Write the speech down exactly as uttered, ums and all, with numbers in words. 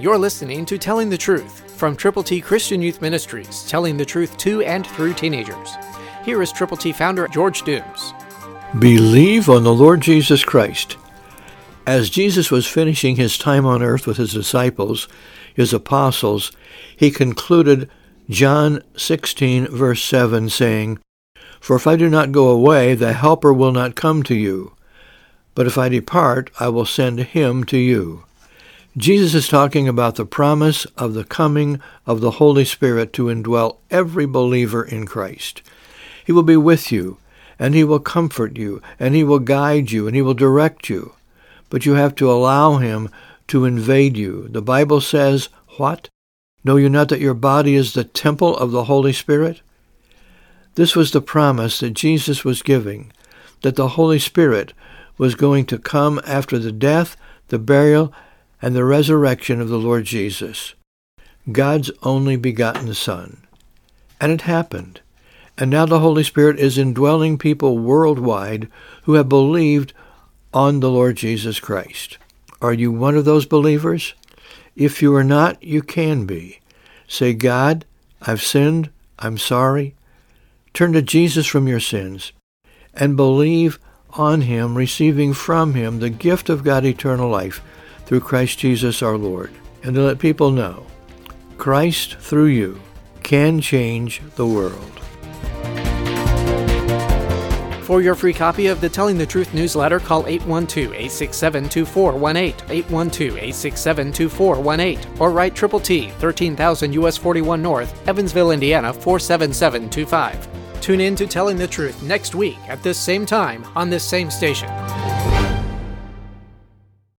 You're listening to Telling the Truth from Triple T Christian Youth Ministries, telling the truth to and through teenagers. Here is Triple T founder George Dooms. Believe on the Lord Jesus Christ. As Jesus was finishing his time on earth with his disciples, his apostles, he concluded John sixteen, verse seven, saying, "For if I do not go away, the Helper will not come to you. But if I depart, I will send him to you." Jesus is talking about the promise of the coming of the Holy Spirit to indwell every believer in Christ. He will be with you, and he will comfort you, and he will guide you, and he will direct you. But you have to allow him to invade you. The Bible says, what? Know you not that your body is the temple of the Holy Spirit? This was the promise that Jesus was giving, that the Holy Spirit was going to come after the death, the burial, and the resurrection of the Lord Jesus, God's only begotten Son. And it happened. And now the Holy Spirit is indwelling people worldwide who have believed on the Lord Jesus Christ. Are you one of those believers? If you are not, you can be. Say, God, I've sinned. I'm sorry. Turn to Jesus from your sins and believe on him, receiving from him the gift of God, eternal life, through Christ Jesus our Lord. And to let people know, Christ through you can change the world. For your free copy of the Telling the Truth newsletter, call eight one two, eight six seven, two four one eight, eight one two, eight six seven, two four one eight, or write Triple T, thirteen thousand U S forty-one North, Evansville, Indiana, four seven seven two five. Tune in to Telling the Truth next week at this same time on this same station.